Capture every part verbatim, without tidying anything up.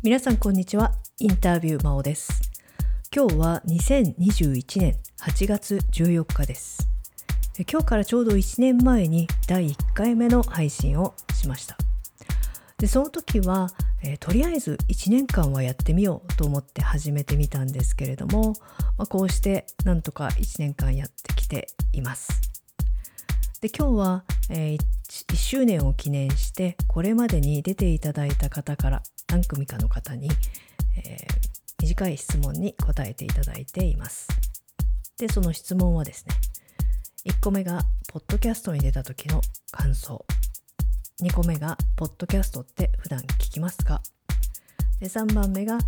皆さんこんにちは。インタビューまおです。今日はにせんにじゅういちねんはちがつじゅうよっかです。今日からちょうどいちねんまえにだいいっかいめの配信をしました。でその時は、えー、とりあえずいちねんかんはやってみようと思って始めてみたんですけれども、まあ、こうしてなんとかいちねんかんやってきています。で今日は、えー、いっしゅうねんを記念して、これまでに出ていただいた方から何組かの方に、えー、短い質問に答えていただいています。でその質問はですね、いっこめがポッドキャストに出た時の感想、にこめがポッドキャストって普段聞きますか、でさんばんめが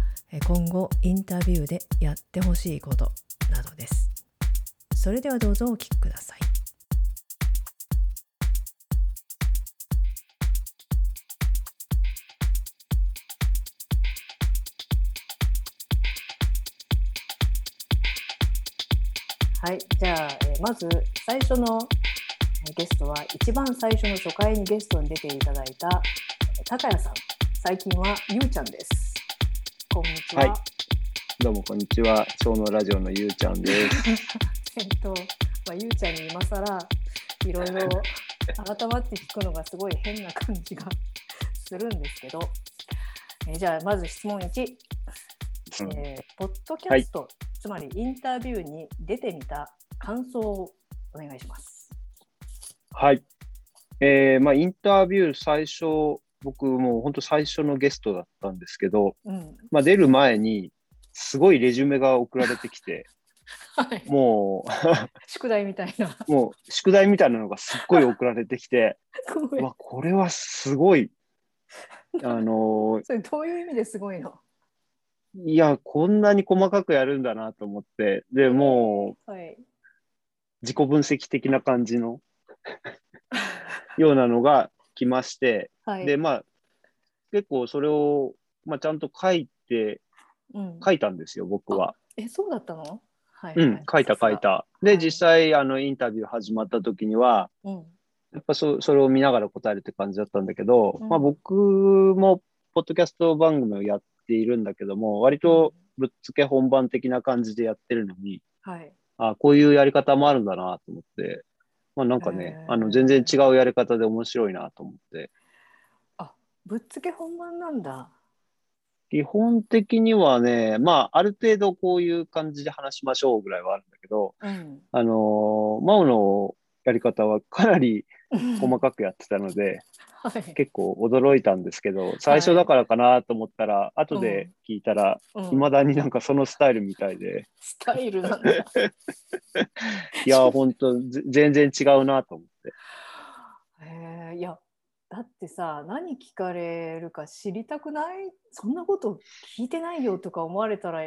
今後インタビューでやってほしいことなどです。それではどうぞお聞きください。はい、じゃあ、えー、まず最初のゲストは、一番最初の初回にゲストに出ていただいた高谷さん。最近はゆうちゃんです。こんにちは。はい、どうもこんにちは。小野ラジオのゆうちゃんです。えっと、まあ、ゆうちゃんに今更いろいろ改まって聞くのがすごい変な感じがするんですけど、えー、じゃあまず質問いち、うんえー、ポッドキャスト、はい、つまりインタビューに出てみた感想をお願いします。はい、えーまあ、インタビュー最初、僕もう本当最初のゲストだったんですけど、うんまあ、出る前にすごいレジュメが送られてきて、はい、もう宿題みたいなもう宿題みたいなのがすっごい送られてきて、まあ、これはすごいあのー、それどういう意味ですごいの？いや、こんなに細かくやるんだなと思って、でもう、はい、自己分析的な感じのようなのが来まして、はい、でまあ結構それを、まあ、ちゃんと書いて、うん、書いたんですよ僕は。え、そうだったの？はい、はい、うん、書いた書いた。で、はい、実際あのインタビュー始まった時には、うん、やっぱ そ, それを見ながら答えるって感じだったんだけど、うんまあ、僕もポッドキャスト番組をやっているんだけども、割とぶっつけ本番的な感じでやってるのに、うんはい、あこういうやり方もあるんだなと思って、まあ、なんかね、えー、あの全然違うやり方で面白いなと思って。あ、ぶっつけ本番なんだ。基本的にはね、まあある程度こういう感じで話しましょうぐらいはあるんだけど、うん、あのマオのやり方はかなり細かくやってたのではい、結構驚いたんですけど、最初だからかなと思ったら、はい、後で聞いたら、うん、未だになんかそのスタイルみたいでスタイルなんだいや本当全然違うなと思って、えー、いやだってさ、何聞かれるか知りたくない？そんなこと聞いてないよとか思われたら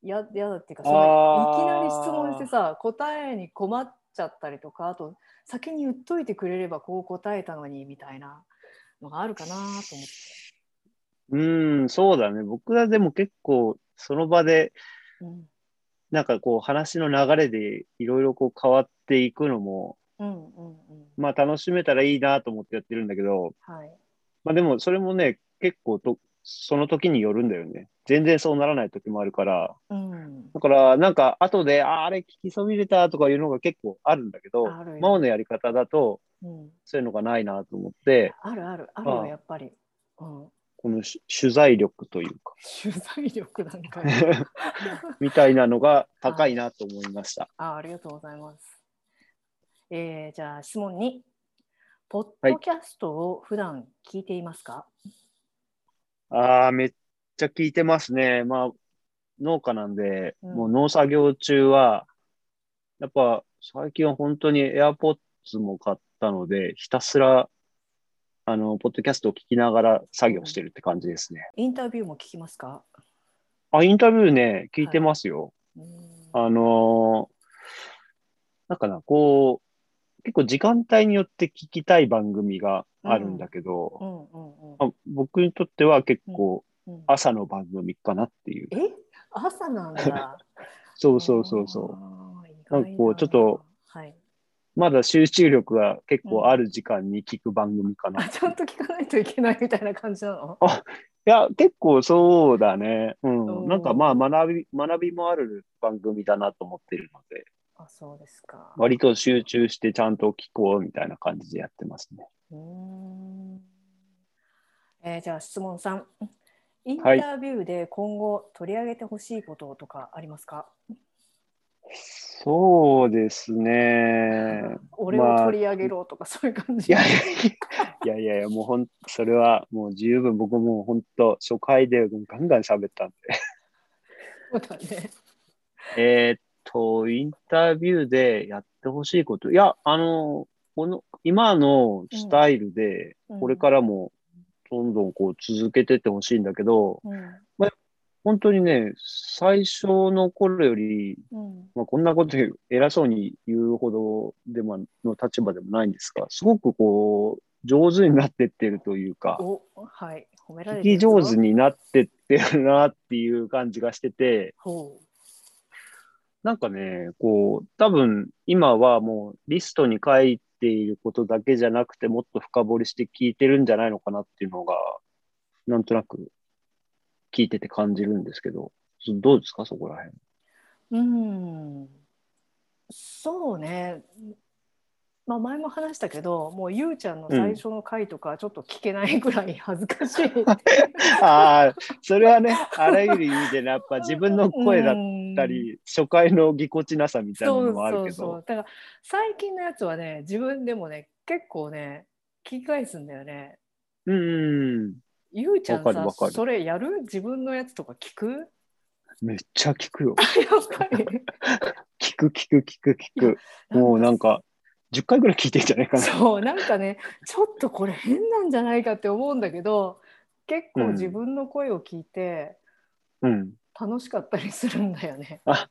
嫌だっていうか、それいきなり質問してさ、答えに困ってちゃったりとか、あと先に言っといてくれればこう答えたのにみたいなのがあるかなと思って。うーん、そうだね。僕はでも結構その場で、うん、なんかこう話の流れでいろいろこう変わっていくのも、うんうんうん、まあ楽しめたらいいなと思ってやってるんだけど、はい、まあでもそれもね結構とその時によるんだよね。全然そうならない時もあるから、うん、だからなんか後で あ, あれ聞きそびれたとかいうのが結構あるんだけど、マオのやり方だと、うん、そういうのがないなと思って。あるあるあるよやっぱり、うん、この取材力というか取材力なんかみたいなのが高いなと思いました。 あ, あ, ありがとうございます。えー、じゃあ質問に、ポッドキャストを普段聞いていますか？はい、あめっめっちゃ聞いてますね。まあ農家なんで、うん、もう農作業中はやっぱ最近は本当にエアポッツも買ったので、ひたすらあのポッドキャストを聞きながら作業してるって感じですね。うん、インタビューも聞きますか？あ、インタビューね聞いてますよ。はい、あのなんかなこう結構時間帯によって聞きたい番組があるんだけど、うんうんうんうん、あ僕にとっては結構、うんうん、朝の番組かなっていう。え、朝なんだ。そうそうそうそう。なんかこうちょっと、はい、まだ集中力が結構ある時間に聞く番組かな、うん。ちゃんと聞かないといけないみたいな感じなの？あ、や、結構そうだね。うん。なんかまあ学び、学びもある番組だなと思ってるので。あ、そうですか。割と集中してちゃんと聞こうみたいな感じでやってますね。うーん、えー、じゃあ質問さん、インタビューで今後取り上げてほしいこととかありますか？はい、そうですね。俺を取り上げろとか、まあ、そういう感じ。いやいやいやいや、もうほんそれはもう十分、僕もう本当初回でガンガン喋ったんで。そうだね。えーっとインタビューでやってほしいこと、いや、あのこの今のスタイルでこれからもどんどんこう続けてってほしいんだけど、うんうん、まあ、本当にね、最初の頃より、うん、まあ、こんなこと偉そうに言うほどでもの立場でもないんですが、すごくこう上手になってってるというか、お、はい、褒められてるぞ、聞き上手になってってるなっていう感じがしてて、ほう、なんかね、こう多分今はもうリストに書いていることだけじゃなくて、もっと深掘りして聞いてるんじゃないのかなっていうのがなんとなく聞いてて感じるんですけど、どうですかそこら辺。うん、そうね、まあ、前も話したけど、もうゆうちゃんの最初の回とかちょっと聞けないぐらい恥ずかしい、うん、ああ、それはね、あらゆる意味で、ね、やっぱ自分の声だったり、うん、初回のぎこちなさみたいなのもあるけど、そうそうそう、だから最近のやつはね、自分でもね結構ね聞き返すんだよね。うん、ゆうちゃんさ、それやる？自分のやつとか聞く？めっちゃ聞くよ。やっぱり聞く聞く聞く聞く、もうなんかじゅっかいぐらい聞いてんじゃないかな。そう、なんかね、ちょっとこれ変なんじゃないかって思うんだけど、結構自分の声を聞いて楽しかったりするんだよね、うんうん、あ、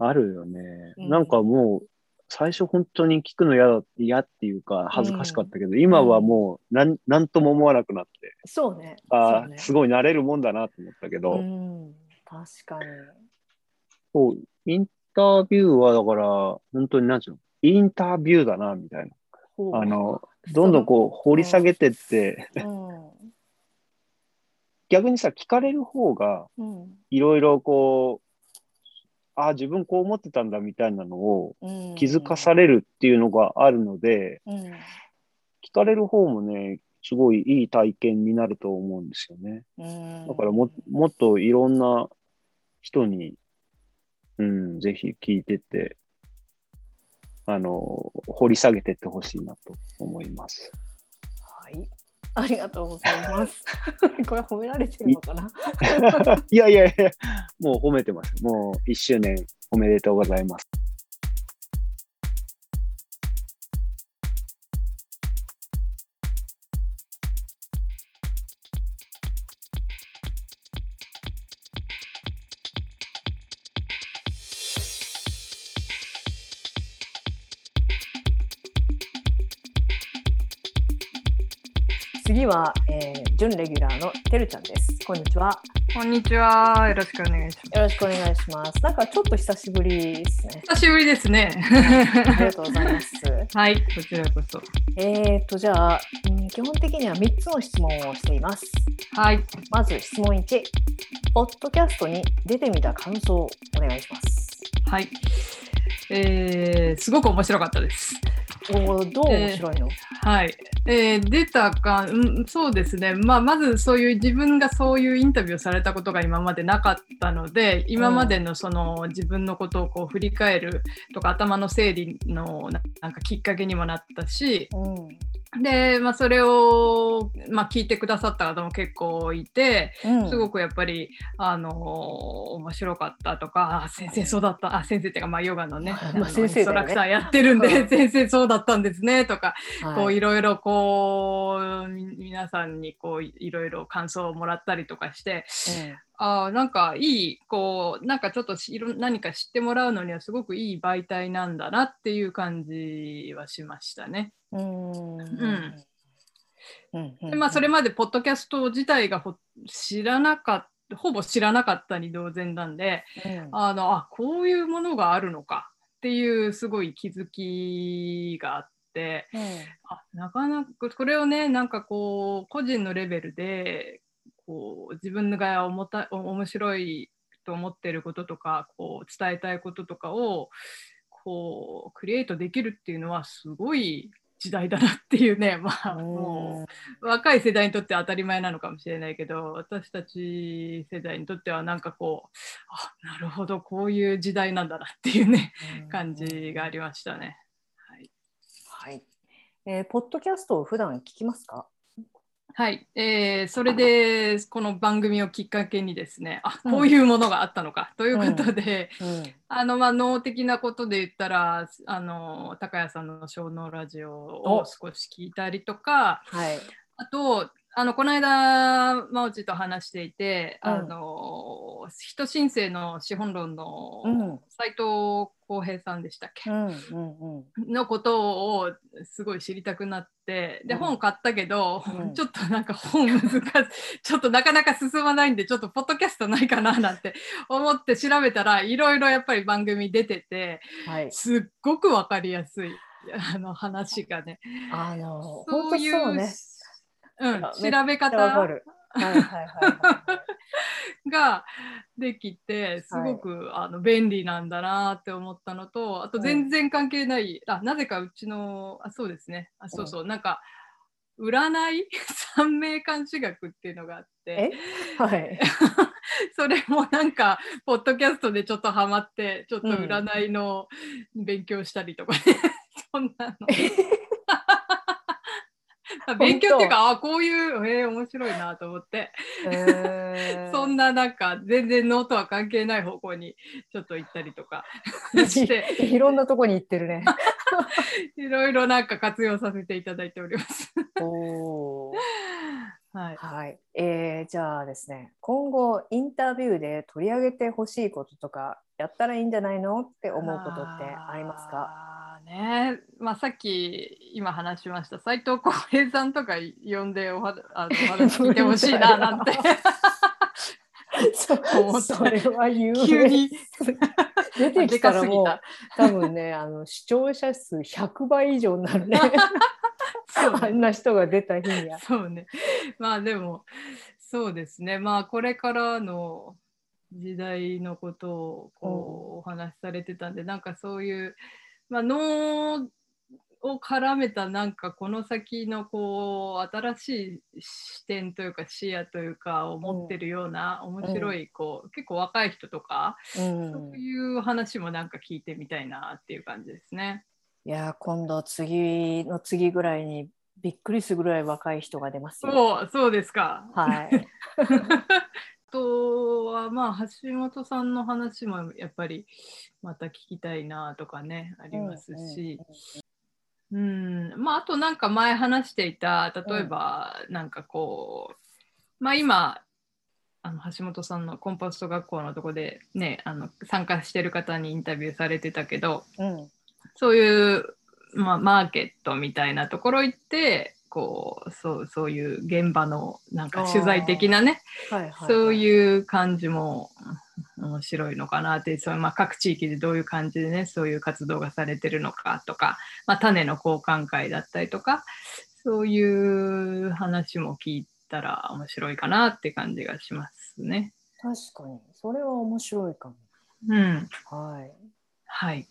あるよね、うん、なんかもう最初本当に聞くの嫌だって嫌っていうか恥ずかしかったけど、うん、今はもう 何,、うん、何とも思わなくなって、そうね、あ、そうね、すごい慣れるもんだなと思ったけど、うん、確かに。そう、インタビューはだから本当に何て言うの、インタビューだなみたいな、あのどんどんこう掘り下げてって、うん、逆にさ、聞かれる方がいろいろこう、ああ自分こう思ってたんだみたいなのを気づかされるっていうのがあるので、うんうん、聞かれる方もねすごいいい体験になると思うんですよね、うん、だから も, もっといろんな人に、うん、ぜひ聞いてってあの掘り下げてってほしいなと思います。はい、ありがとうございます。これ褒められてるのかな？いやいやいや、もう褒めてます。もういっしゅうねんおめでとうございます。次は、えー、準レギュラーのてるちゃんです。こんにちは。こんにちは、よろしくお願いします。よろしくお願いします。なんかちょっと久しぶりですね。久しぶりですね。ありがとうございます。はい、こちらこそ。えーとじゃあ、うん、基本的にはみっつの質問をしています。はい。まず質問いち、ポッドキャストに出てみた感想をお願いします。はい、えー、すごく面白かったです。お、どう面白いの？えー、はい、えー、出たか、うん、そうですね、まあ、まずそういう自分がそういうインタビューされたことが今までなかったので、今までのその自分のことをこう振り返るとか頭の整理のなんかきっかけにもなったし、うんでまあ、それを、まあ、聞いてくださった方も結構いて、うん、すごくやっぱり、あのー、面白かったとか、あ先生そうだった、あ先生っていうか、まあ、ヨガのね、まあ、先生だよね、インストラクターやってるんで、うん、先生そうだったんですねとか、はい、こういろいろこう皆さんにこういろいろ感想をもらったりとかして、うん、あなんかいいこうなんかちょっと何か知ってもらうのにはすごくいい媒体なんだなっていう感じはしましたね。うんうん、でまあ、それまでポッドキャスト自体がほ知らなかったほぼ知らなかったに同然なんで、うん、あのあこういうものがあるのかっていうすごい気づきがあって、うん、あなかなかこれをねなんかこう個人のレベルでこう自分がおもた面白いと思ってることとかこう伝えたいこととかをこうクリエイトできるっていうのはすごい時代だなっていうね、まあ、もう若い世代にとっては当たり前なのかもしれないけど、私たち世代にとってはなんかこうあなるほどこういう時代なんだなっていうね感じがありましたね。はい、はいえー、ポッドキャストを普段聞きますか？はい、えー、それでこの番組をきっかけにですね、あこういうものがあったのか、うん、ということで、うんうん、あのまあ能的なことで言ったらあの高谷さんの小脳ラジオを少し聞いたりとか、はい、あとあのこの間まおちと話していて、うん、あの人新世の資本論の斉藤浩平さんでしたっけ、うんうんうん、のことをすごい知りたくなって、で、うん、本買ったけど、うん、ちょっとなんか本難しいちょっとなかなか進まないんでちょっとポッドキャストないかななんて思って調べたらいろいろやっぱり番組出てて、はい、すっごく分かりやすいあの話がね、あのそういう本当そうね、うん、調べ方ができてすごく、はい、あの便利なんだなって思ったのと、あと全然関係ない、うん、あなぜかうちのあそうですねあそうそう、うん、なんか占い三名監視学っていうのがあってえ、はい、それもなんかポッドキャストでちょっとハマってちょっと占いの勉強したりとかね、うん、そんなの勉強っていうかあこういう、えー、面白いなと思って、えー、そんななんか全然能とは関係ない方向にちょっと行ったりとかしていろんなとこに行ってるねいろいろなんか活用させていただいておりますおはい、はいえー、じゃあですね、今後インタビューで取り上げてほしいこととかやったらいいんじゃないのって思うことってありますか？あ、ねまあ、さっき今話しました斉藤浩平さんとか呼んでおはあの話聞いてほしいななんてそ, それは有名急に出てきたらもう多分ねあの視聴者数ひゃくばい以上になるねそうねあんな人が出た日にはそうねまあでもそうですね、まあこれからの時代のことをこうお話しされてたんで、なんかそういう、まあ、能を絡めたなんかこの先のこう新しい視点というか視野というかを持ってるような、うん、面白いこう、うん、結構若い人とか、うん、そういう話もなんか聞いてみたいなっていう感じですね。いや今度次の次ぐらいにびっくりするぐらい若い人が出ますよ。そう、そうですか。はいあとはまあ橋本さんの話もやっぱりまた聞きたいなとかねありますし、うん、うんうんまあ、あとなんか前話していた例えばなんかこう、うん、まあ今あの橋本さんのコンポスト学校のとこでねあの参加してる方にインタビューされてたけど、うん、そういう、まあ、マーケットみたいなところ行ってこうそう、そういう現場のなんか取材的なね、はいはいはい、そういう感じも面白いのかなって、そのまあ、各地域でどういう感じでねそういう活動がされてるのかとか、まあ、種の交換会だったりとかそういう話も聞いたら面白いかなって感じがしますね。確かにそれは面白いかも、うんはいはい、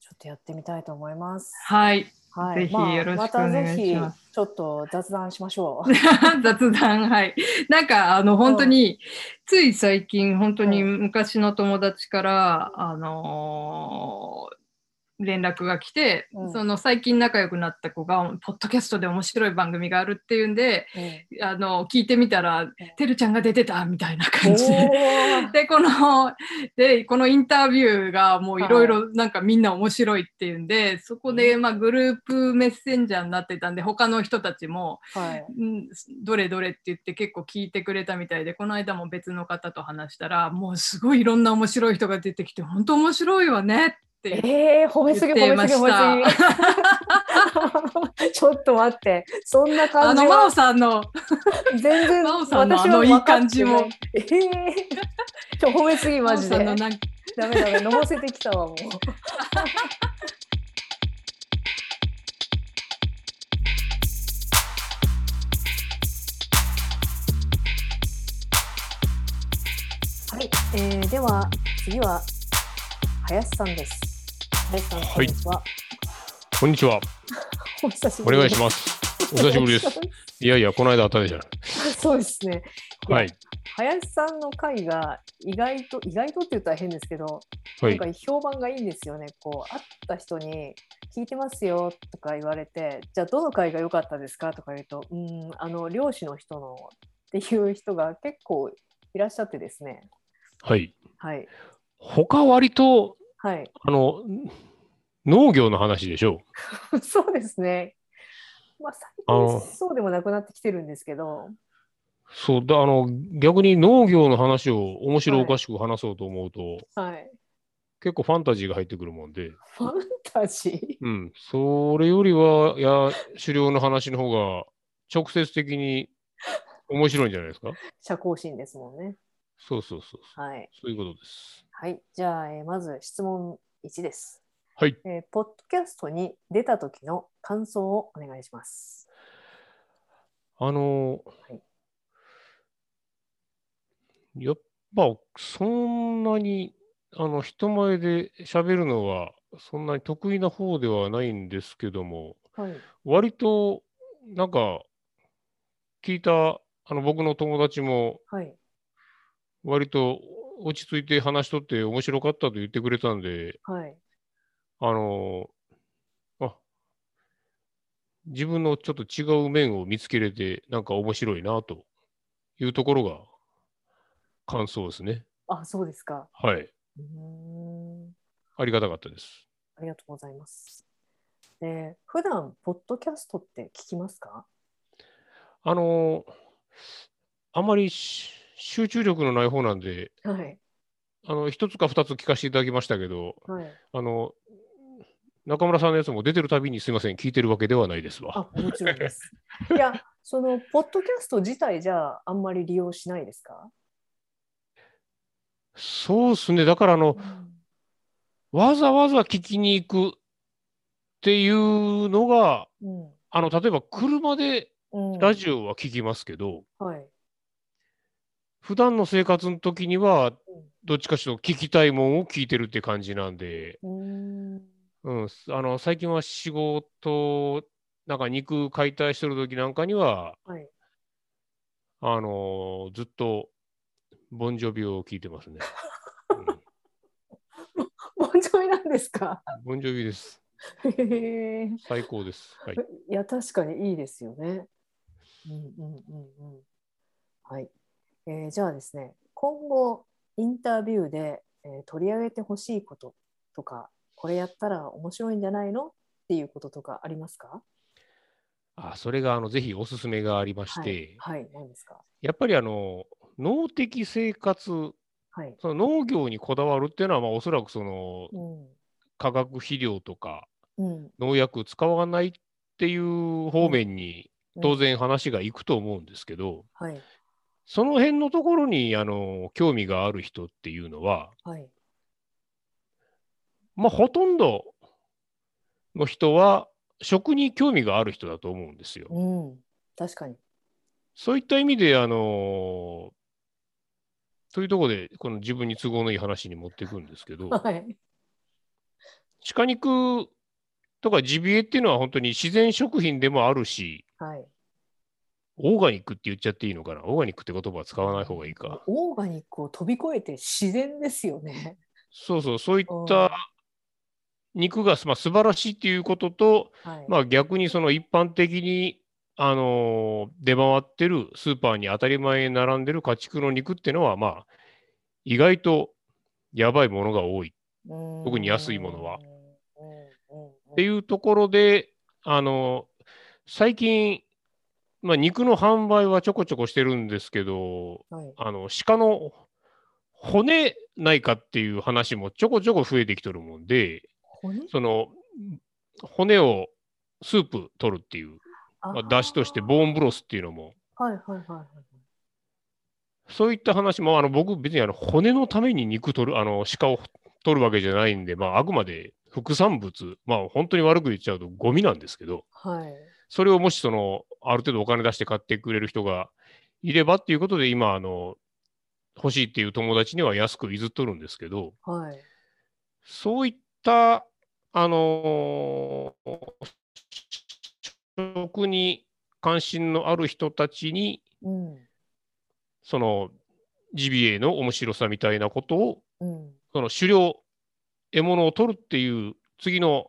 ちょっとやってみたいと思います。はいはい、ぜひよろしくお願いします。まあ、またぜひちょっと雑談しましょう雑談はいなんかあの本当に、うん、つい最近本当に昔の友達から、うん、あのー、連絡が来て、うん、その最近仲良くなった子がポッドキャストで面白い番組があるっていうんで、うん、あの聞いてみたら、うん、てるちゃんが出てたみたいな感じででこのでこのインタビューがもういろいろなんかみんな面白いっていうんで、はい、そこでまあグループメッセンジャーになってたんで他の人たちも、はい、どれどれって言って結構聞いてくれたみたいで、この間も別の方と話したらもうすごいいろんな面白い人が出てきて本当面白いわねってえー、褒めすぎ褒めすぎ褒めすぎちょっと待って、そんな感じはあの真央さんの全然真央さんのあのいい感じもえー、ちょ褒めすぎマジでダメダメ飲ませてきたわもうはい、えー、では次は林さんです。林さん、こんにちは。こんにちは。お久しぶりです。お願いします。お久しぶりです。いやいや、この間あったでしょ。そうですね。はい、林さんの回が意外と意外とって言ったら変ですけど、はい、なんか評判がいいんですよね。こう会った人に聞いてますよとか言われて、じゃあどの回が良かったですかとか言うと、うーん、あの漁師の人のっていう人が結構いらっしゃってですね。はい、はい、他割と、はい、あの農業の話でしょう。そうですね。まあ最近そうでもなくなってきてるんですけど、そうだ、あの逆に農業の話を面白おかしく話そうと思うと、はいはい、結構ファンタジーが入ってくるもんで。ファンタジー、うん、それよりは、いや、狩猟の話の方が直接的に面白いんじゃないですか。社交心ですもんね。そうそうそうそう、はい、そういうことです。はい、じゃあ、えー、まず質問いちです。はい、えー、ポッドキャストに出た時の感想をお願いします。あのーはい、やっぱそんなにあの人前で喋るのはそんなに得意な方ではないんですけども、はい、割となんか聞いたあの僕の友達も割と落ち着いて話しとって面白かったと言ってくれたんで、はい、あのあ自分のちょっと違う面を見つけれてなんか面白いなというところが感想ですね。あ、そうですか。はい。うーん、ありがたかったです。ありがとうございます。で、普段ポッドキャストって聞きますか？あのあまり集中力のない方なんで、はい、あの一つか二つ聞かせていただきましたけど、はい、あの中村さんのやつも出てるたびにすいません、聞いてるわけではないですわ。あ、もちろんです。いや、そのポッドキャスト自体じゃあ、あんまり利用しないですか？そうですね。だからあの、うん、わざわざ聞きに行くっていうのが、うん、あの例えば車でラジオは聞きますけど、うん、はい、普段の生活の時にはどっちかしら聞きたいもんを聞いてるって感じなんで、うんうん、あの最近は仕事なんか肉解体してる時なんかには、はい、あのずっとボンジョビを聞いてますね。うん、ボンジョビなんですか？ボンジョビです。へー、最高です。はい。いや、確かにいいですよね。うんうんうんうん。はい。えー、じゃあですね、今後インタビューで、えー、取り上げてほしいこととか、これやったら面白いんじゃないのっていうこととかありますか？あ、それがあのぜひおすすめがありまして、はいはい、何ですか？やっぱりあの農的生活、はい、その農業にこだわるっていうのは、まあ、おそらくその、うん、化学肥料とか、うん、農薬使わないっていう方面に、うん、当然話がいくと思うんですけど、うん、はい、その辺のところにあの興味がある人っていうのは、はい、まあ、ほとんどの人は食に興味がある人だと思うんですよ。うん、確かに。そういった意味であのそういうところでこの自分に都合のいい話に持っていくんですけど、はい、鹿肉とかジビエっていうのは本当に自然食品でもあるし、はい、オーガニックって言っちゃっていいのかな。オーガニックって言葉は使わない方がいいか。オーガニックを飛び越えて自然ですよね。そうそう、そういった肉が、まあ、素晴らしいっていうことと、はい、まあ、逆にその一般的にあの出回ってるスーパーに当たり前に並んでる家畜の肉ってのは、まあ意外とやばいものが多い、特に安いものはっていうところで、あの最近、まあ、肉の販売はちょこちょこしてるんですけど、はい、あの鹿の骨ないかっていう話もちょこちょこ増えてきとるもんで、その骨をスープ取るっていうまあ、出汁としてボーンブロスっていうのも、はいはいはいはい、そういった話もあの僕別にあの骨のために肉取るあの鹿を取るわけじゃないんで、まあ、あくまで副産物、まあ、本当に悪く言っちゃうとゴミなんですけど、はい、それをもしそのある程度お金出して買ってくれる人がいればっていうことで今あの欲しいっていう友達には安く譲っとるんですけど、はい、そういったあの食に関心のある人たちに、うん、そのジビエの面白さみたいなことを、うん、その狩猟獲物を取るっていう次の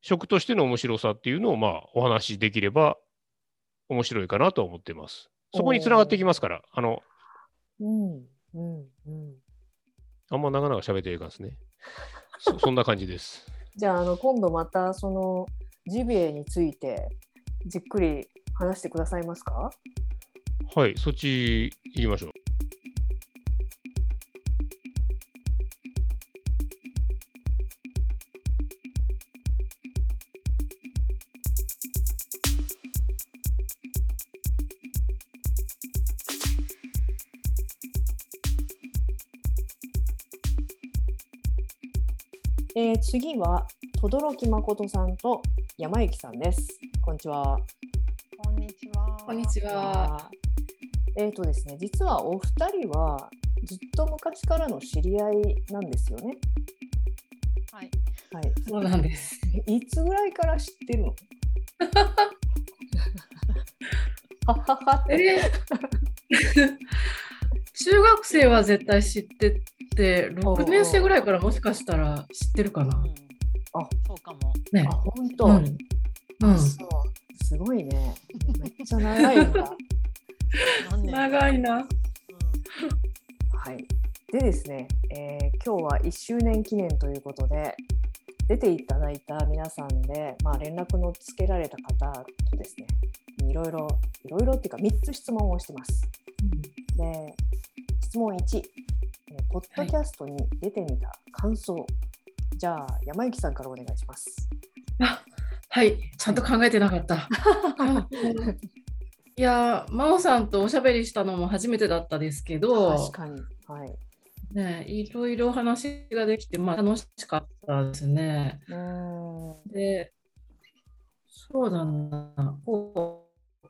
食としての面白さっていうのをまあお話しできれば面白いかなと思ってます。そこに繋がってきますから、あの、うんうんうん、あんま長々喋っていかんですねそ, そんな感じですじゃあ、 あの今度またそのジビエについてじっくり話してくださいますか？はい、そっち行きましょう。えー、次は轟木誠さんと山幸さんです。こんにちは。こんにちは。こんにちは。えーとですね、実はお二人はずっと昔からの知り合いなんですよね。はい、はい、そうなんです。いつぐらいから知ってるの？はははって中学生は絶対知ってて、ろくねん生ぐらいからもしかしたら知ってるかな。うん、あ、そうかも。ね、あ、本当。うんうん、そうすごいね。めっちゃ長いんだ。長いな。はい。でですね、えー、今日はいっしゅうねん記念ということで、出ていただいた皆さんで、まあ、連絡のつけられた方とですね、いろいろいろいろっていうかみっつ質問をしてます。うん、で、質問いち、ポッドキャストに出てみた感想。はい、じゃあ山幸さんからお願いします。あ、はい、ちゃんと考えてなかった。いや、真央さんとおしゃべりしたのも初めてだったですけど、確かに、はい。ね、いろいろ話ができて、まあ、楽しかったですね。うんで、そうだな。こ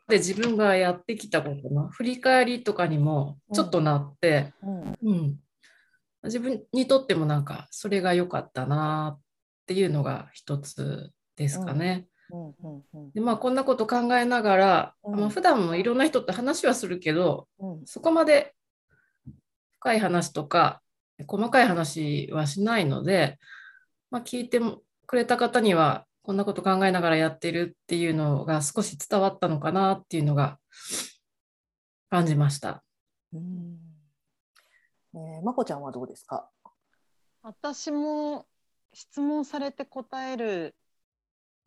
うで自分がやってきたことの振り返りとかにもちょっとなって、うんうんうん、自分にとってもなんかそれが良かったなっていうのが一つですかね。うんうんうんうん、でまあこんなこと考えながら、うん、まあ、普段もいろんな人と話はするけど、うん、そこまで深い話とか細かい話はしないので、まあ、聞いてくれた方にはこんなこと考えながらやってるっていうのが少し伝わったのかなっていうのが感じました。うん、えー、まこちゃんはどうですか？私も質問されて答える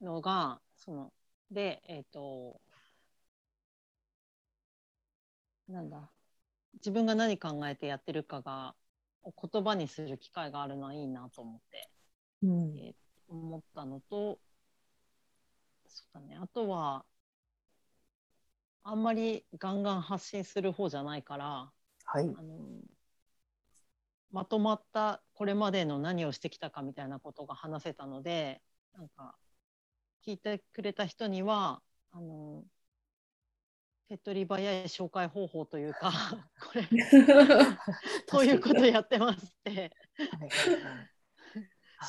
のがそので、えっとなんだ自分が何考えてやってるかが言葉にする機会があるのはいいなと思って、うん、えー、思ったのと、そうだね、あとはあんまりガンガン発信する方じゃないから、はい、あのまとまったこれまでの何をしてきたかみたいなことが話せたので、なんか聞いてくれた人にはあの手っ取り早い紹介方法というかこれこういうことやってますって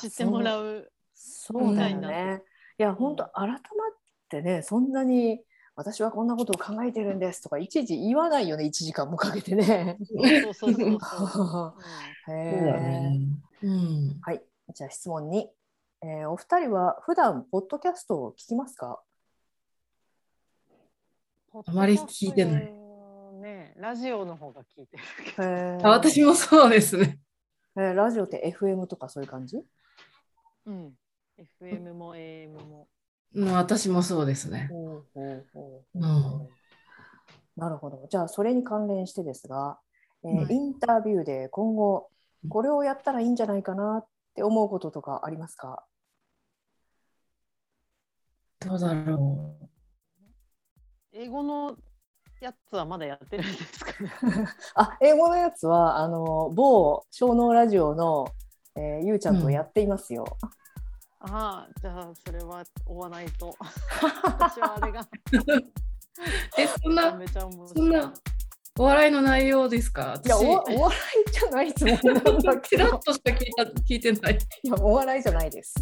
知ってもらうみたいな。そうだね。いや本当改まってね、そんなに私はこんなことを考えてるんですとかいちいち言わないよね、いちじかんもかけてね。そうそうそうそう。へー。うん。はい、じゃあ質問に。えー、お二人は普段ポッドキャストを聞きますか？あまり聞いてない、ね、ラジオの方が聞いてるけど、えー、私もそうですね、えー、ラジオって エフエム とかそういう感じ？うん、エフエム も エーエム も、うん、私もそうですね。ほうほうほう、うん、なるほど。じゃあそれに関連してですが、えーうん、インタビューで今後これをやったらいいんじゃないかなって思うこととかありますか？どうだろう。英語のやつはまだやってるんですかね。あ、英語のやつはあの某小脳ラジオの、えー、ゆうちゃんとやっていますよ。うん、ああ、じゃあそれは追わないと。私はあれがえそんなめちゃ面白い。そんなお笑いの内容ですか？いや お, お笑いじゃないつもりなんだけどちらっとしか聞いた聞いてない。いやお笑いじゃないです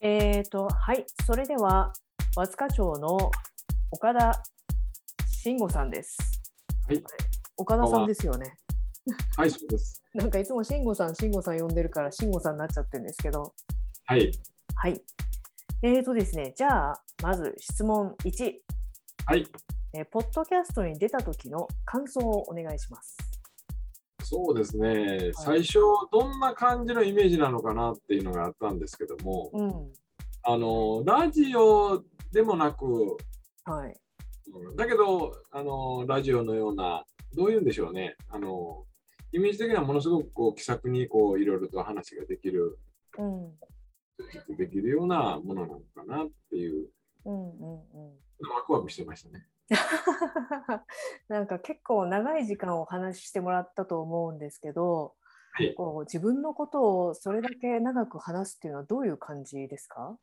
えーとはい、それでは和束町の岡田慎吾さんです、はい、岡田さんですよね。はい、そうです。なんかいつも慎吾さん慎吾さん呼んでるから慎吾さんになっちゃってるんですけど、はいはいえーとですね、じゃあまず質問いち、はいえー、ポッドキャストに出た時の感想をお願いします。そうですね、はい、最初どんな感じのイメージなのかなっていうのがあったんですけども、うん、あのラジオでもなく、はい、だけどあのラジオのようなどういうんでしょうね、あのイメージ的にはものすごくこう気さくにこういろいろと話ができる、うん、できるようなものなのかなっていう、うんうんうん、ワクワクしてましたねなんか結構長い時間お話ししてもらったと思うんですけど、はい、こう自分のことをそれだけ長く話すっていうのはどういう感じですか？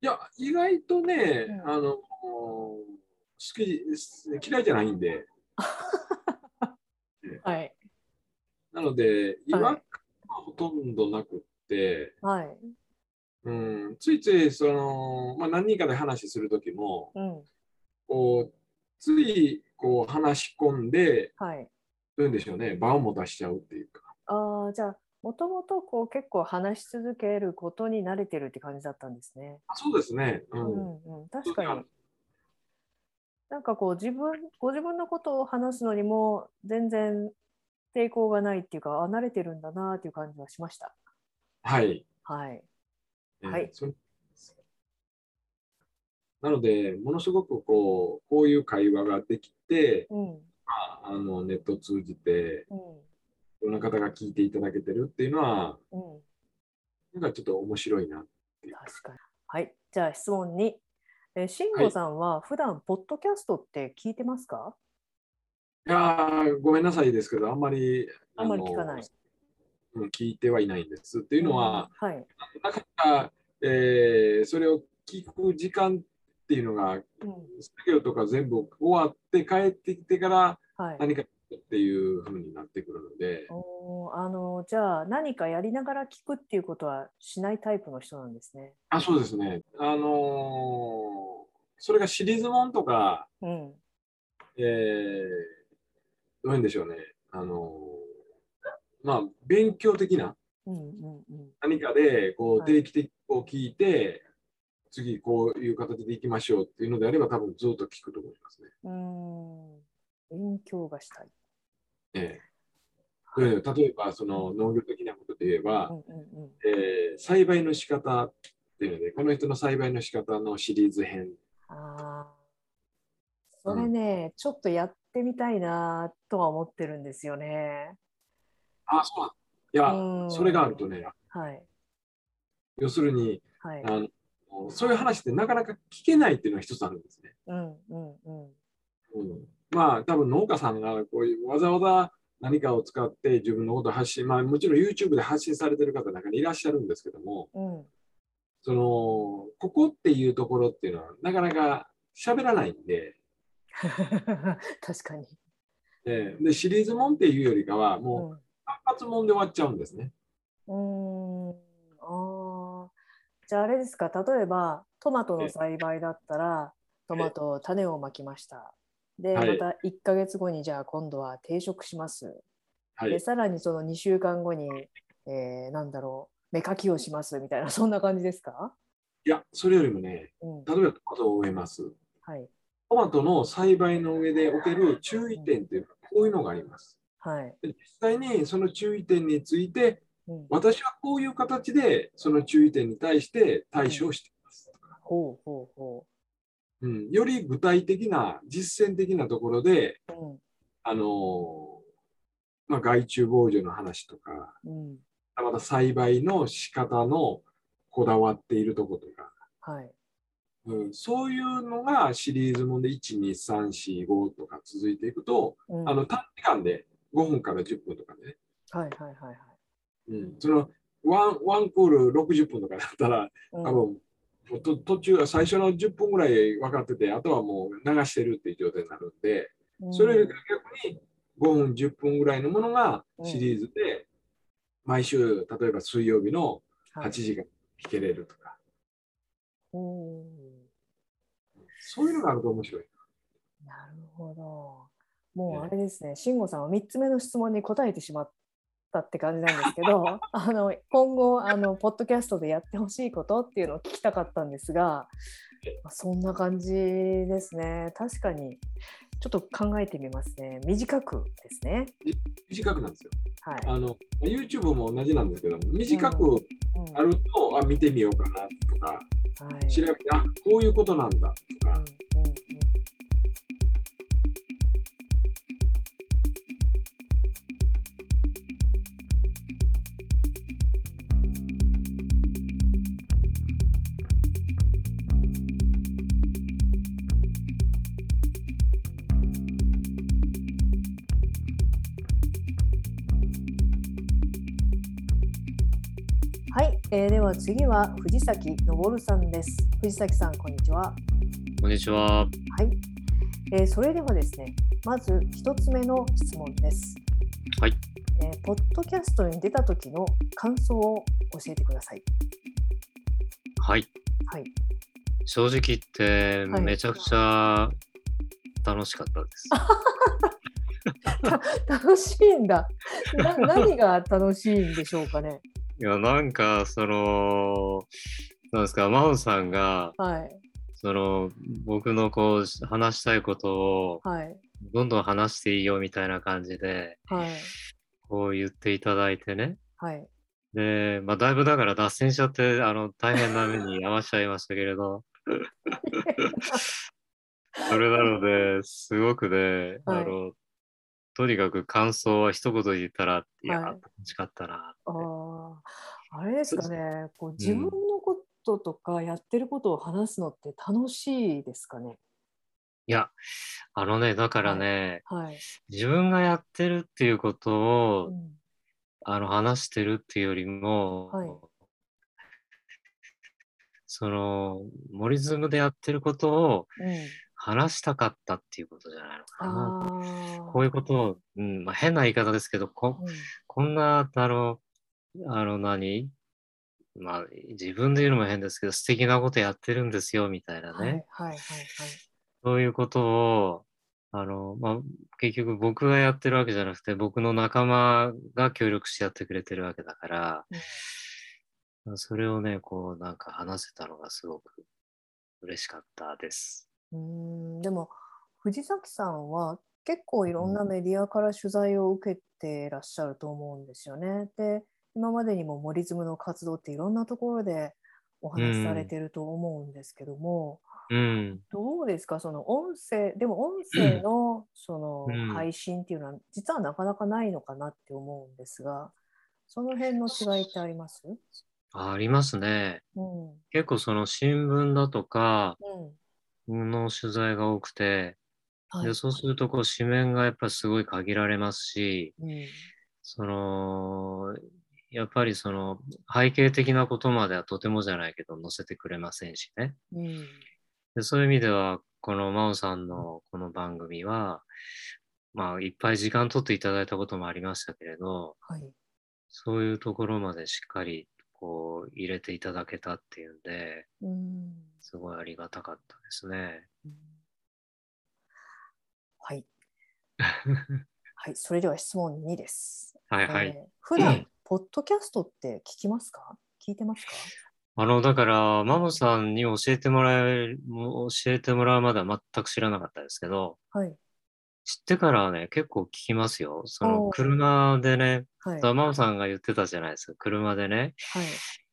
いや意外とね、うん、あの好き嫌いじゃないんではい、なので違和感はほとんどなくって、はいうん、ついついその、まあ、何人かで話するときも、うん、こうついこう話し込んで、はい、どういうんでしょうね、場を持たしちゃうっていうか。あ、じゃあもともとこう結構話し続けることに慣れてるって感じだったんですね。あ、そうですね、うんうんうん、確かになんかこう自分ご自分のことを話すのにも全然抵抗がないっていうか、慣れてるんだなっていう感じはしました。はいはい、えー、はい。なのでものすごくこうこういう会話ができて、うんまあ、あのネットを通じて、うん、いろんな方が聞いていただけてるっていうのは、うん、なんかちょっと面白いなっていう。確かに。はい。じゃあ質問に。慎吾さんは普段ポッドキャストって聞いてますか？いやごめんなさいですけどあんまりあんまり聞かない、うん、聞いてはいないんですっていうのは、うんはい、だから、えー、それを聞く時間っていうのが、うん、作業とか全部終わって帰ってきてから何かっていう風になってくるので、はい、おあのじゃあ何かやりながら聞くっていうことはしないタイプの人なんですね。あ、そうですね、あのーそれがシリーズもんとか、うんえー、どういうんでしょうね、あのまあ勉強的な何かでこう定期的にこう聞いて、はい、次こういう形でいきましょうっていうのであれば多分ずっと聞くと思いますね。うーん、勉強がしたい、えーはい、例えばその農業的なことで言えば、うんうんうんえー、栽培の仕方っていうのでこの人の栽培の仕方のシリーズ編。あそれね、うん、ちょっとやってみたいなとは思ってるんですよね。あそういや、うん、それがあるとね、はい、要するに、はい、あのそういう話ってなかなか聞けないっていうのが一つあるんですね、うんうんうんうん、まあ多分農家さんがこういうわざわざ何かを使って自分のことを発信、まあ、もちろん YouTube で発信されてる方の中にいらっしゃるんですけども、うんそのここっていうところっていうのはなかなか喋らないんで確かに、えー、でシリーズもんっていうよりかはもう単発もんで終わっちゃうんですね。うーんあじゃああれですか、例えばトマトの栽培だったらトマトを種をまきましたでまたいっかげつごにじゃあ今度は定食します、はい、でさらにそのにしゅうかんごに、えー、なんだろう芽かきをしますみたいな、そんな感じですか？いや、それよりもね、うん、例えばトマトを植えます、はい、トマトの栽培の上でおける注意点っていうのはこういうのがあります、はい、実際にその注意点について、うん、私はこういう形でその注意点に対して対処をしていますとか、うん、ほうほうほう、うん、より具体的な実践的なところで、うん、あの、まあ、害虫防除の話とか、うんまた栽培の仕方のこだわっているとことか、はいうん、そういうのがシリーズもんでいち、に、さん、よん、ごとか続いていくと、うん、あの短時間でごふんからじゅっぷんとかね。はいはいはいはい。うん、そのワン、ワンクールろくじゅっぷんとかだったら、うん、多分と途中、最初のじゅっぷんぐらい分かってて、あとはもう流してるっていう状態になるんで、それより逆にごふん、じゅっぷんぐらいのものがシリーズで、毎週、例えば水曜日のはちじが聞けれるとか。うん、そういうのがあると面白い。なるほど。もうあれですね、慎吾さんはみっつめの質問に答えてしまったって感じなんですけどあの今後あのポッドキャストでやってほしいことっていうのを聞きたかったんですが、そんな感じですね。確かにちょっと考えてみますね。短くですね。短くなんですよ、はい、あの YouTube も同じなんですけども、短くあると、うんうん、あ見てみようかなとか、はい、調べてあこういうことなんだとか、うんうんうんえー、では次は藤崎昇さんです。藤崎さん、こんにちは。こんにちは、はい。えー、それではですね、まず一つ目の質問です。はい。えー、ポッドキャストに出た時の感想を教えてください。はい、はい、正直言ってめちゃくちゃ楽しかったです、はい、楽しいんだな。何が楽しいんでしょうかね。いや、なんかそのなんですか、真帆さんが、はい、その僕のこう話したいことをどんどん話していいよみたいな感じで、はい、こう言っていただいてね、はい。で、まあ、だいぶだから脱線しちゃってあの大変な目に遭わしちゃいましたけれどそれなのですごくね、はい、あのとにかく感想は一言で言ったら、いや、はい、楽しかったな。ああ、あれですかね、こう自分のこととかやってることを話すのって楽しいですかね。うん、いや、あのね、だからね、はいはい、自分がやってるっていうことを、うん、あの話してるっていうよりも、はい、そのモリズムでやってることを、うん、話したかったっていうことじゃないのかな。こういうことを、うん、まあ、変な言い方ですけど、 こ,、うん、こんなあのあの何、まあ、自分で言うのも変ですけど、素敵なことやってるんですよみたいなね、はいはいはいはい、そういうことをあの、まあ、結局僕がやってるわけじゃなくて、僕の仲間が協力してやってくれてるわけだから、うん、それをね、こうなんか話せたのがすごく嬉しかったです。うーん、でも藤崎さんは結構いろんなメディアから取材を受けてらっしゃると思うんですよね。で、今までにもモリズムの活動っていろんなところでお話しされてると思うんですけども、うん、どうですか、その音声でも音声のその配信っていうのは実はなかなかないのかなって思うんですが、その辺の違いってあります？ありますね、うん、結構その新聞だとか、うん、の取材が多くて、はい、でそうするとこう紙面がやっぱりすごい限られますし、うん、そのやっぱりその背景的なことまではとてもじゃないけど載せてくれませんしね、うん、でそういう意味ではこの真央さんのこの番組は、まあ、いっぱい時間取っていただいたこともありましたけれど、はい、そういうところまでしっかりこう入れていただけたっていうんで、うん、すごいありがたかったですね、うん、はいはい。それでは質問にです。はいはい、えー、普段ポッドキャストって聞きますか？聞いてますか？あのだからマモさんに教えてもらえ教えてもらうまでは全く知らなかったですけど、はい、知ってからね結構聞きますよ。その車でね、はい、ママさんが言ってたじゃないですか、車でね、はい、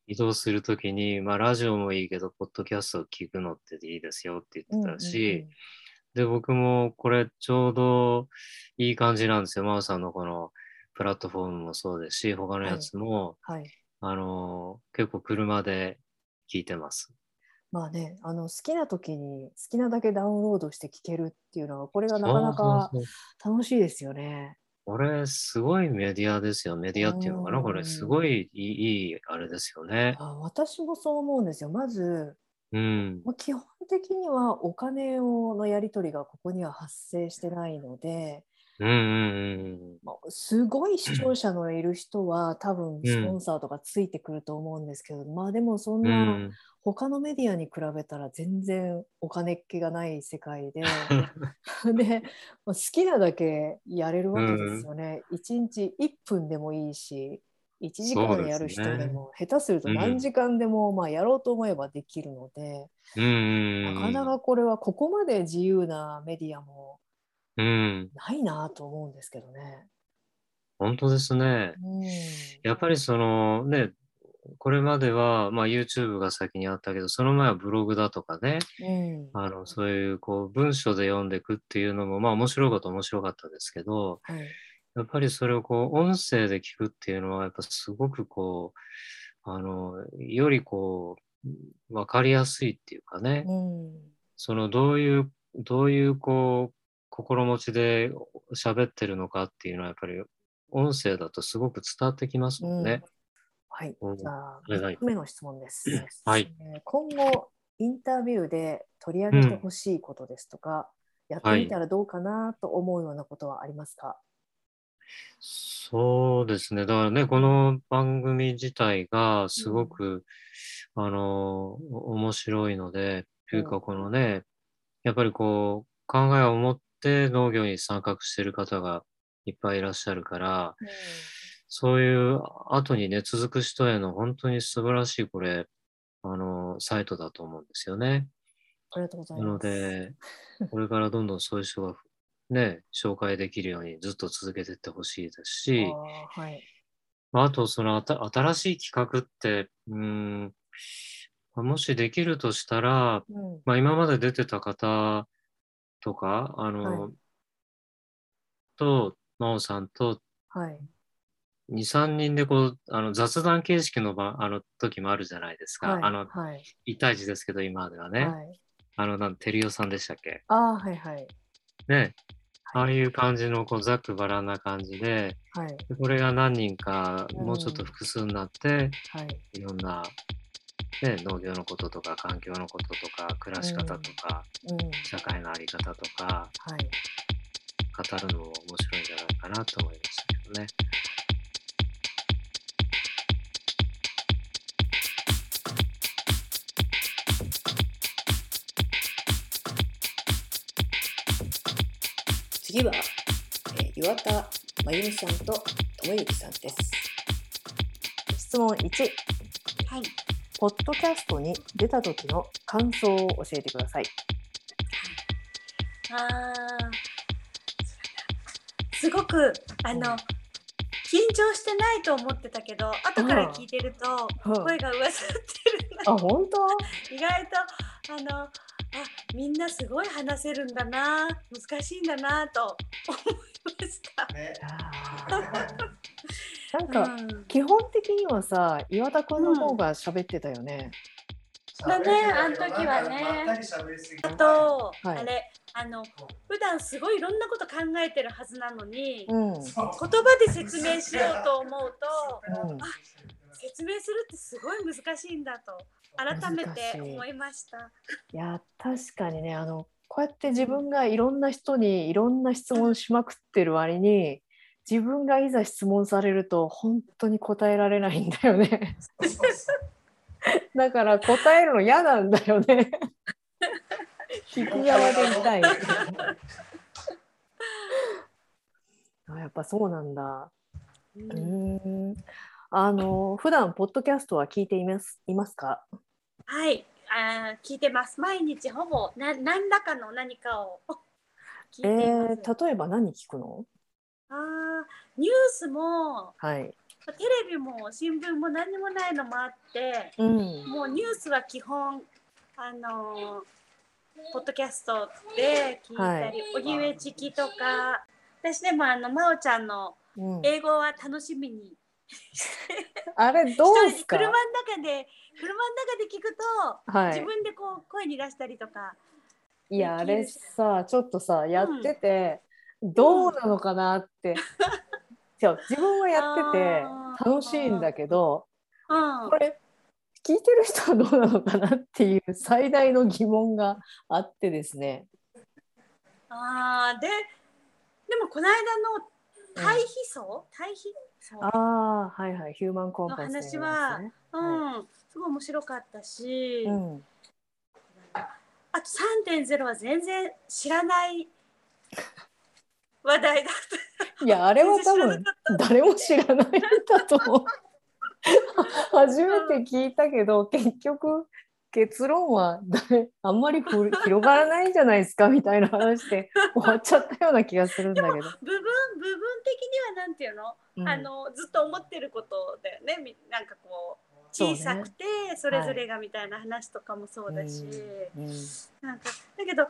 移動するときに、まあ、ラジオもいいけどポッドキャストを聞くのっていいですよって言ってたし、うんうんうん、で僕もこれちょうどいい感じなんですよ。ママさんのこのプラットフォームもそうですし、他のやつも、はいはい、あの結構車で聞いてます。まあね、あの好きな時に好きなだけダウンロードして聴けるっていうのは、これがなかなか楽しいですよね。これすごいメディアですよ。メディアっていうのかな、これすごいいいあれですよね。あ、私もそう思うんですよ。まず、うん、基本的にはお金をのやり取りがここには発生してないので、うんうんうん、すごい視聴者のいる人は多分スポンサーとかついてくると思うんですけど、うん、まあでもそんな他のメディアに比べたら全然お金っ気がない世界でで好きなだけやれるわけですよね、うん、いちにちいっぷんでもいいしいちじかんでやる人でも下手すると何時間でもまあやろうと思えばできるので、うん、なかなかこれはここまで自由なメディアもうん、ないなと思うんですけどね。本当ですね、うん、やっぱりそのねこれまでは、まあ、YouTube が先にあったけどその前はブログだとかね、うん、あのそういう、 こう文章で読んでいくっていうのもまあ面白いこと面白かったですけど、はい、やっぱりそれをこう音声で聞くっていうのはやっぱすごくこうあのよりこう分かりやすいっていうかね、うん、そのどういうどういうこう心持ちで喋ってるのかっていうのはやっぱり音声だとすごく伝わってきますもんね、うん、はい、うん、じゃあみっつめの質問です、はい、今後インタビューで取り上げてほしいことですとか、うん、やってみたらどうかなと思うようなことはありますか？はい、そうですねだからねこの番組自体がすごく、うん、あの面白いのでというかこのね、うん、やっぱりこう考えを持ってで農業に参画している方がいっぱいいらっしゃるから、うん、そういう後にね続く人への本当に素晴らしいこれあのサイトだと思うんですよね。ありがとうございます。なのでこれからどんどんそういう人がね紹介できるようにずっと続けていってほしいですし、あ、はい、あとそのあた新しい企画ってうーんもしできるとしたら、うんまあ、今まで出てた方とかあの、はい、と真央さんと、はい、にさんにんでこうあの雑談形式の場あの時もあるじゃないですか、はい、あの、はい、いち対いちですけど今まではね、はい、あのなんてるよさんでしたっけ、あ、はいはいね、ああいう感じのこうざっくばらんな感じで、はい、これが何人かもうちょっと複数になって、はい、いろんなね、農業のこととか環境のこととか暮らし方とか、うんうん、社会の在り方とか、はい、語るのも面白いんじゃないかなと思いましたけどね。次は、えー、岩田真由美さんと智之さんです。質問いち、はいポッドキャストに出た時の感想を教えてください。あすごくあの、うん、緊張してないと思ってたけど後から聞いてると声が上がってるな、うんうん、あ本当意外とあのあみんなすごい話せるんだな難しいんだなと思いました、ねなんか、うん、基本的にはさ岩田くんの方が喋ってたよね、うん、だねあの時はねあと、はい、あれあの普段すごいいろんなこと考えてるはずなのに、うん、言葉で説明しようと思うと、うん、あ説明するってすごい難しいんだと改めて思いました。いや確かにねあのこうやって自分がいろんな人にいろんな質問しまくってる割に自分がいざ質問されると本当に答えられないんだよねだから答えるの嫌なんだよね引き側で見たいあやっぱそうなんだ、うん、うーんあの普段ポッドキャストは聞いています、いますか？はいあ聞いてます。毎日ほぼな何らかの何かを聞いています、えー、例えば何聞くの？あニュースも、はい、テレビも新聞も何もないのもあって、うん、もうニュースは基本あのポッドキャストで聞いたり、荻上チキとか私でもあの真央ちゃんの英語は楽しみに、うん、あれどうですか？車の中で車の中で聞くと、はい、自分でこう声に出したりとかいやあれさちょっとさやってて、うんどうなのかなって自分はやってて楽しいんだけど、うん、これ聞いてる人はどうなのかなっていう最大の疑問があってですね。あ で, でもこの間の対比層、うん、対比層あ、はいはい、ヒューマンコンパスの話は、ね、うんはい、すごい面白かったし、うん、あと さんてんゼロ は全然知らない話題だった。いやあれは多分誰も知らないんだと思う。初めて聞いたけど、うん、結局結論はあんまり広がらないんじゃないですかみたいな話で終わっちゃったような気がするんだけど、部分、部分的にはなんていうの、うん、あのずっと思ってることだよね。なんかこう小さくてそれぞれがみたいな話とかもそうだし、うんうん、なんかだけど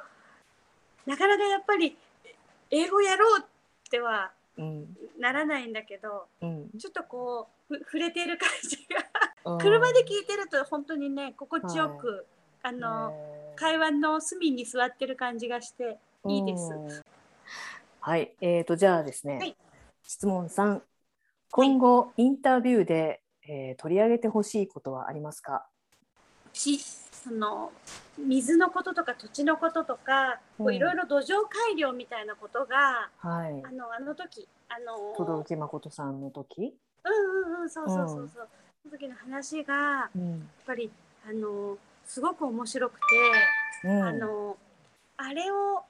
なかなかやっぱり英語やろうってはならないんだけど、うん、ちょっとこう触れている感じが車で聞いてると本当にね心地よく、はい、あの会話の隅に座ってる感じがしていいです。はい、えーと、じゃあですね、はい、質問さん、今後インタビューで、えー、取り上げてほしいことはありますか？しその水のこととか土地のこととかいろいろ土壌改良みたいなことが、はい、あのあの時あの轟誠さんの時、うんうんうん、そうそうそうそう、うん、その時の話が、うん、やっぱりあのすごく面白くて、うん、あのあれを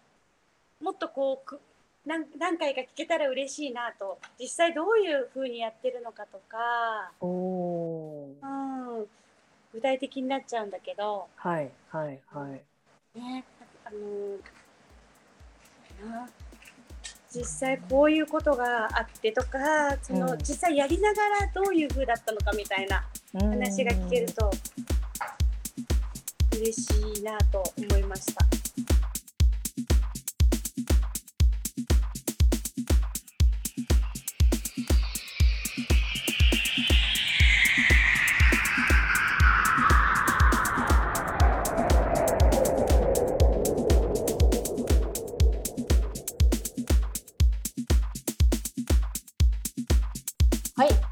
もっとこうく何, 何回か聞けたら嬉しいなと、実際どういう風にやってるのかとか、お、うん、具体的になっちゃうんだけど、はいはいはい、ね、あの実際こういうことがあってとか、その、うん、実際やりながらどういう風だったのかみたいな話が聞けると嬉しいなと思いました。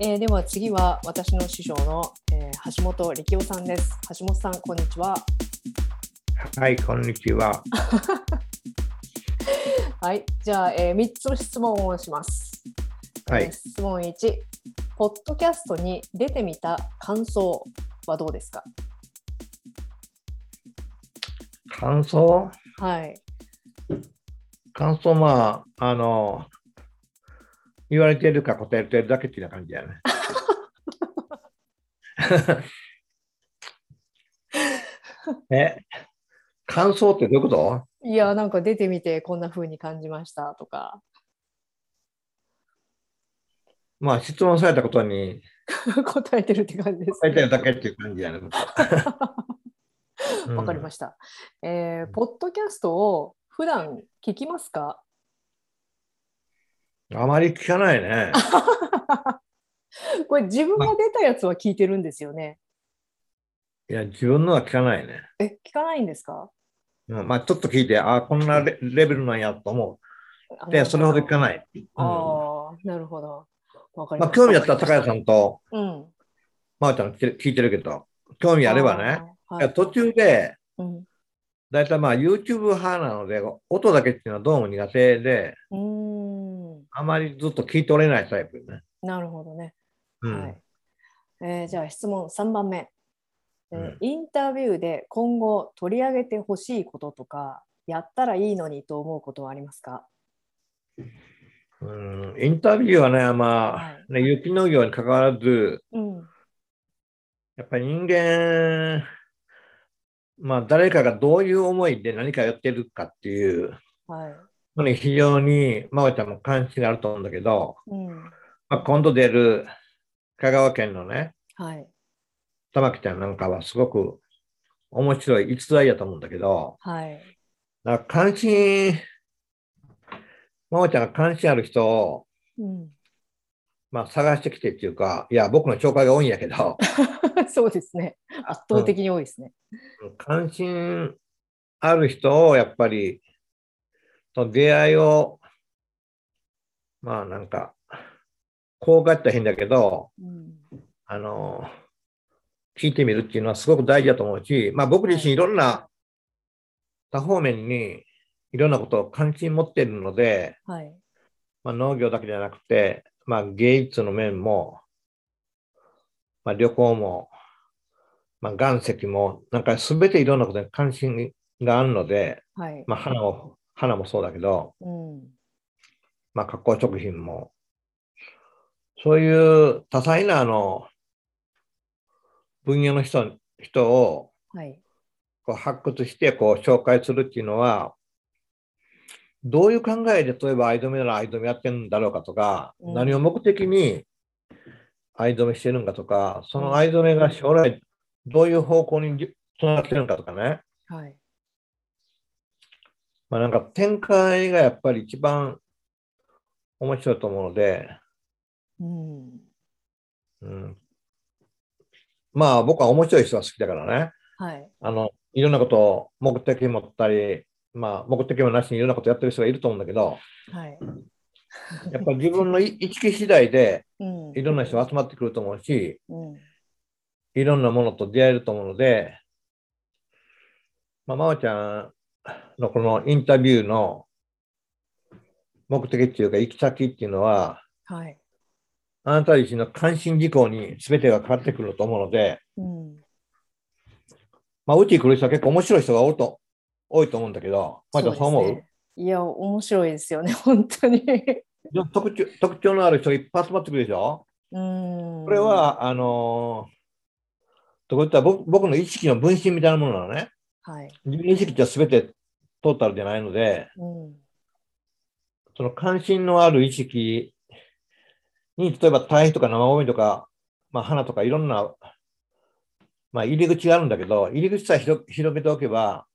えー、では次は私の師匠の、えー、橋本力夫さんです。橋本さん、こんにちは。はい、こんにちは。はい、じゃあ、えー、みっつの質問をします。はい、えー、質問いち、ポッドキャストに出てみた感想はどうですか？感想、はい、感想、まああの言われてるか答えてるだけっていう感じだよね。え、感想ってどういうこと？いや、なんか出てみてこんな風に感じましたとか。まあ質問されたことに答えてるって感じです、ね。答えてるだけっていう感じだよね。わかりました。うん、えー、ポッドキャストを普段聞きますか？あまり聞かないね。これ自分が出たやつは聞いてるんですよね。いや、自分のは聞かないね。え、聞かないんですか？うん、まあちょっと聞いて、あ、こんな レ, レベルなんやと思う。で、それほど聞かない。ああ、うん、なるほど。わかりました。まあ興味だったら高谷さんと、うん、まおちゃん聞いてるけど、興味あればね。はい、いや途中で、うん、だいたいまあ YouTube 派なので、音だけっていうのはどうも苦手で、うん、あまりずっと聞いておれないタイプね。なるほどね。うん、はい、えー、じゃあ質問さんばんめ、えーうん、インタビューで今後取り上げてほしいこととかやったらいいのにと思うことはありますか？うん、インタビューはね、まあ、はい、ね、有機農業に関わらず、うん、やっぱり人間、まあ、誰かがどういう思いで何かやってるかっていう、はい、非常にまおちゃんも関心があると思うんだけど、うん、まあ、今度出る香川県のね、はい、玉木ちゃんなんかはすごく面白い逸材やと思うんだけど、はい、だから関心、まおちゃんが関心ある人を、うん、まあ、探してきてっていうか、いや僕の紹介が多いんやけどそうですね、圧倒的に多いですね、うん、関心ある人をやっぱり出会いをまあなんかこう書いたら変だけど、うん、あの聞いてみるっていうのはすごく大事だと思うし、まあ、僕自身いろんな多方面にいろんなことを関心持っているので、はい、まあ、農業だけじゃなくて、まあ、芸術の面も、まあ、旅行も、まあ、岩石もなんか全ていろんなことに関心があるので、はい、まあ、花を花もそうだけど、うん、まあ、加工食品もそういう多彩なあの分野の 人, 人をこう発掘してこう紹介するっていうのは、どういう考えで例えば藍染めなら藍染めやってるんだろうかとか、うん、何を目的に藍染めしてるんかとか、その藍染めが将来どういう方向につながってるのかとかね、はい、まあ、なんか展開がやっぱり一番面白いと思うので、うんうん、まあ僕は面白い人が好きだからね、はい、あのいろんなことを目的持ったり、まあ、目的もなしにいろんなことやってる人がいると思うんだけど、はい、やっぱり自分の意識次第でいろんな人が集まってくると思うし、うん、いろんなものと出会えると思うので、まあ、真央ちゃんのこのインタビューの目的っていうか行き先っていうのは、はい、あなた自身の関心事項に全てがかかってくると思うので、うん、まあうちに来る人は結構面白い人が多いと、多いと思うんだけど、まあ、そう思う？いや、面白いですよね、本当に。特徴、特徴のある人がいっぱい集まってくるでしょ。うん、これはあのとこったら僕、僕の意識の分身みたいなものなのね。はい、自分の意識って全てトータルじゃないので、うん、その関心のある意識に例えば堆肥とか生ゴミとか、まあ、花とかいろんな、まあ、入り口があるんだけど、入り口さえ広げておけば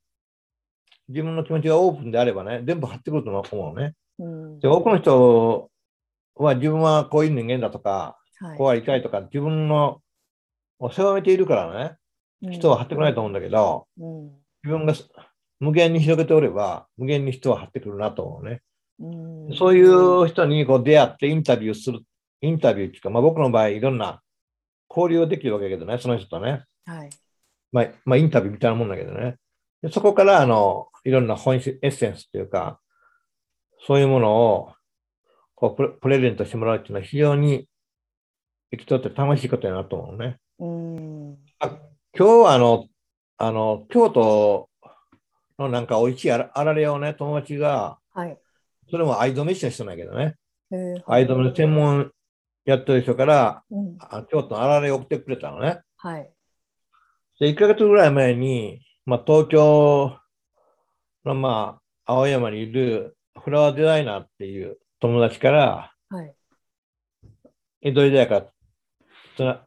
自分の気持ちがオープンであればね、全部張ってくると思うね、うん、で多くの人は自分はこういう人間だとか、はい、こうありたいとか自分のを狭めているからね、人は張ってこないと思うんだけど、うんうん、自分が無限に広げておれば無限に人は張ってくるなと思うね、うん、そういう人にこう出会ってインタビューするインタビューっていうか、まあ、僕の場合いろんな交流ができるわけだけどね、その人とね、はい、まあまあ、インタビューみたいなもんだけどね、でそこからあのいろんな本質エッセンスっていうかそういうものをこう プ, レプレゼントしてもらうっていうのは非常に生きとって楽しいことやなと思うね。うん、あ、今日はあのあの京都のなんかおいしいあられをね、友達が、はい、それも藍染め師の人なんだけどね、藍染めの専門やってる人から、うん、京都のあられを送ってくれたのね。はい。で、いっかげつぐらい前に、まあ、東京の、まあ、青山にいるフラワーデザイナーっていう友達から、はい、江戸時代からつ な,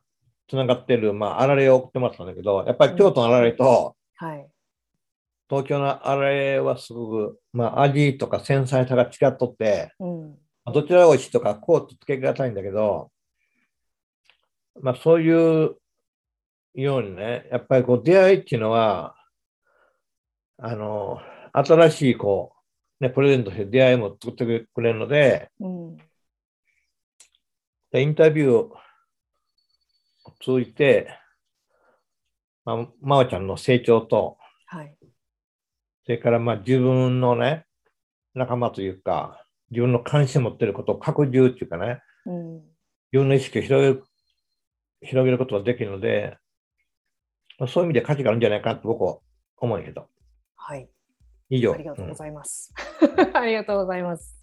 つながってる、まあ、あられを送ってもらったんだけど、やっぱり京都のあられと、うん、はい、東京のあられはすごく、まあ、味とか繊細さが違っとって、うん、どちらが美味しいとかこうとつけがたいんだけど、まあ、そういうようにね、やっぱりこう出会いっていうのはあの新しいこう、ね、プレゼントして出会いも作ってくれるので、うん、インタビューを通じて、まあ、まおちゃんの成長と、はい、それからまあ自分のね仲間というか自分の関心を持っていることを拡充っていうかね、うん、自分の意識を広げる、広げることができるので、そういう意味で価値があるんじゃないかなと僕は思うけど。はい。以上。ありがとうございます。うん、ありがとうございます。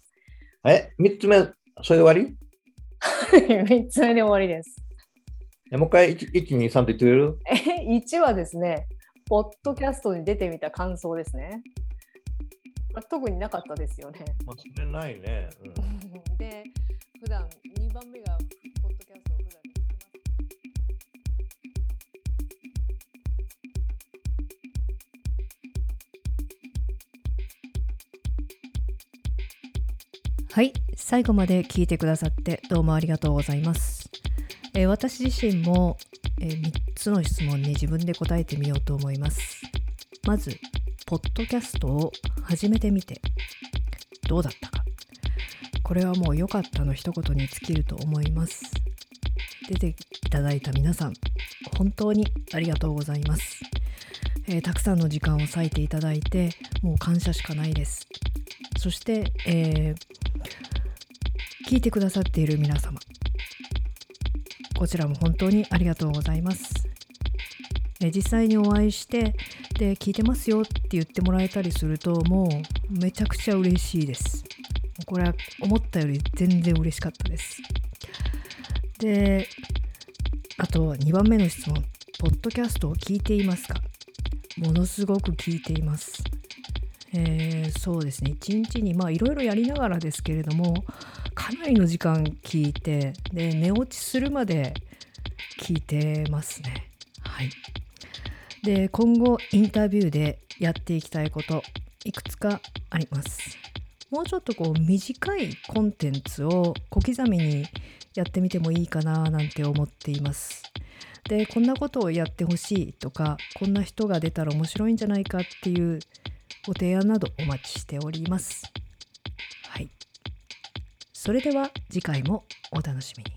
え、みっつめ、それで終わり？みっつめで終わりです。もう一回、いち、に、さんと言ってくれる？え、いちはですね、ポッドキャストに出てみた感想ですね。特になかったですよね。まあ、それないね。うん、で、普段にばんめがポッドキャストを普段に聞きます。はい、最後まで聞いてくださってどうもありがとうございます。えー、私自身も、えー、みっつの質問に自分で答えてみようと思います。まず、ポッドキャストを始めてみてどうだったか。これはもう良かったの一言に尽きると思います。出ていただいた皆さん、本当にありがとうございます。えー、たくさんの時間を割いていただいて、もう感謝しかないです。そして、えー、聞いてくださっている皆様、こちらも本当にありがとうございます。え実際にお会いしてで聞いてますよって言ってもらえたりすると、もうめちゃくちゃ嬉しいです。これは思ったより全然嬉しかったです。で、あとにばんめの質問、ポッドキャストを聞いていますか？ものすごく聞いています。えー、そうですね、いちにちにまあいろいろやりながらですけれども、かなりの時間聞いて、で寝落ちするまで聞いてますね。はい。で、今後インタビューでやっていきたいこといくつかあります。もうちょっとこう短いコンテンツを小刻みにやってみてもいいかななんて思っています。で、こんなことをやってほしいとか、こんな人が出たら面白いんじゃないかっていうご提案などお待ちしております。はい。それでは次回もお楽しみに。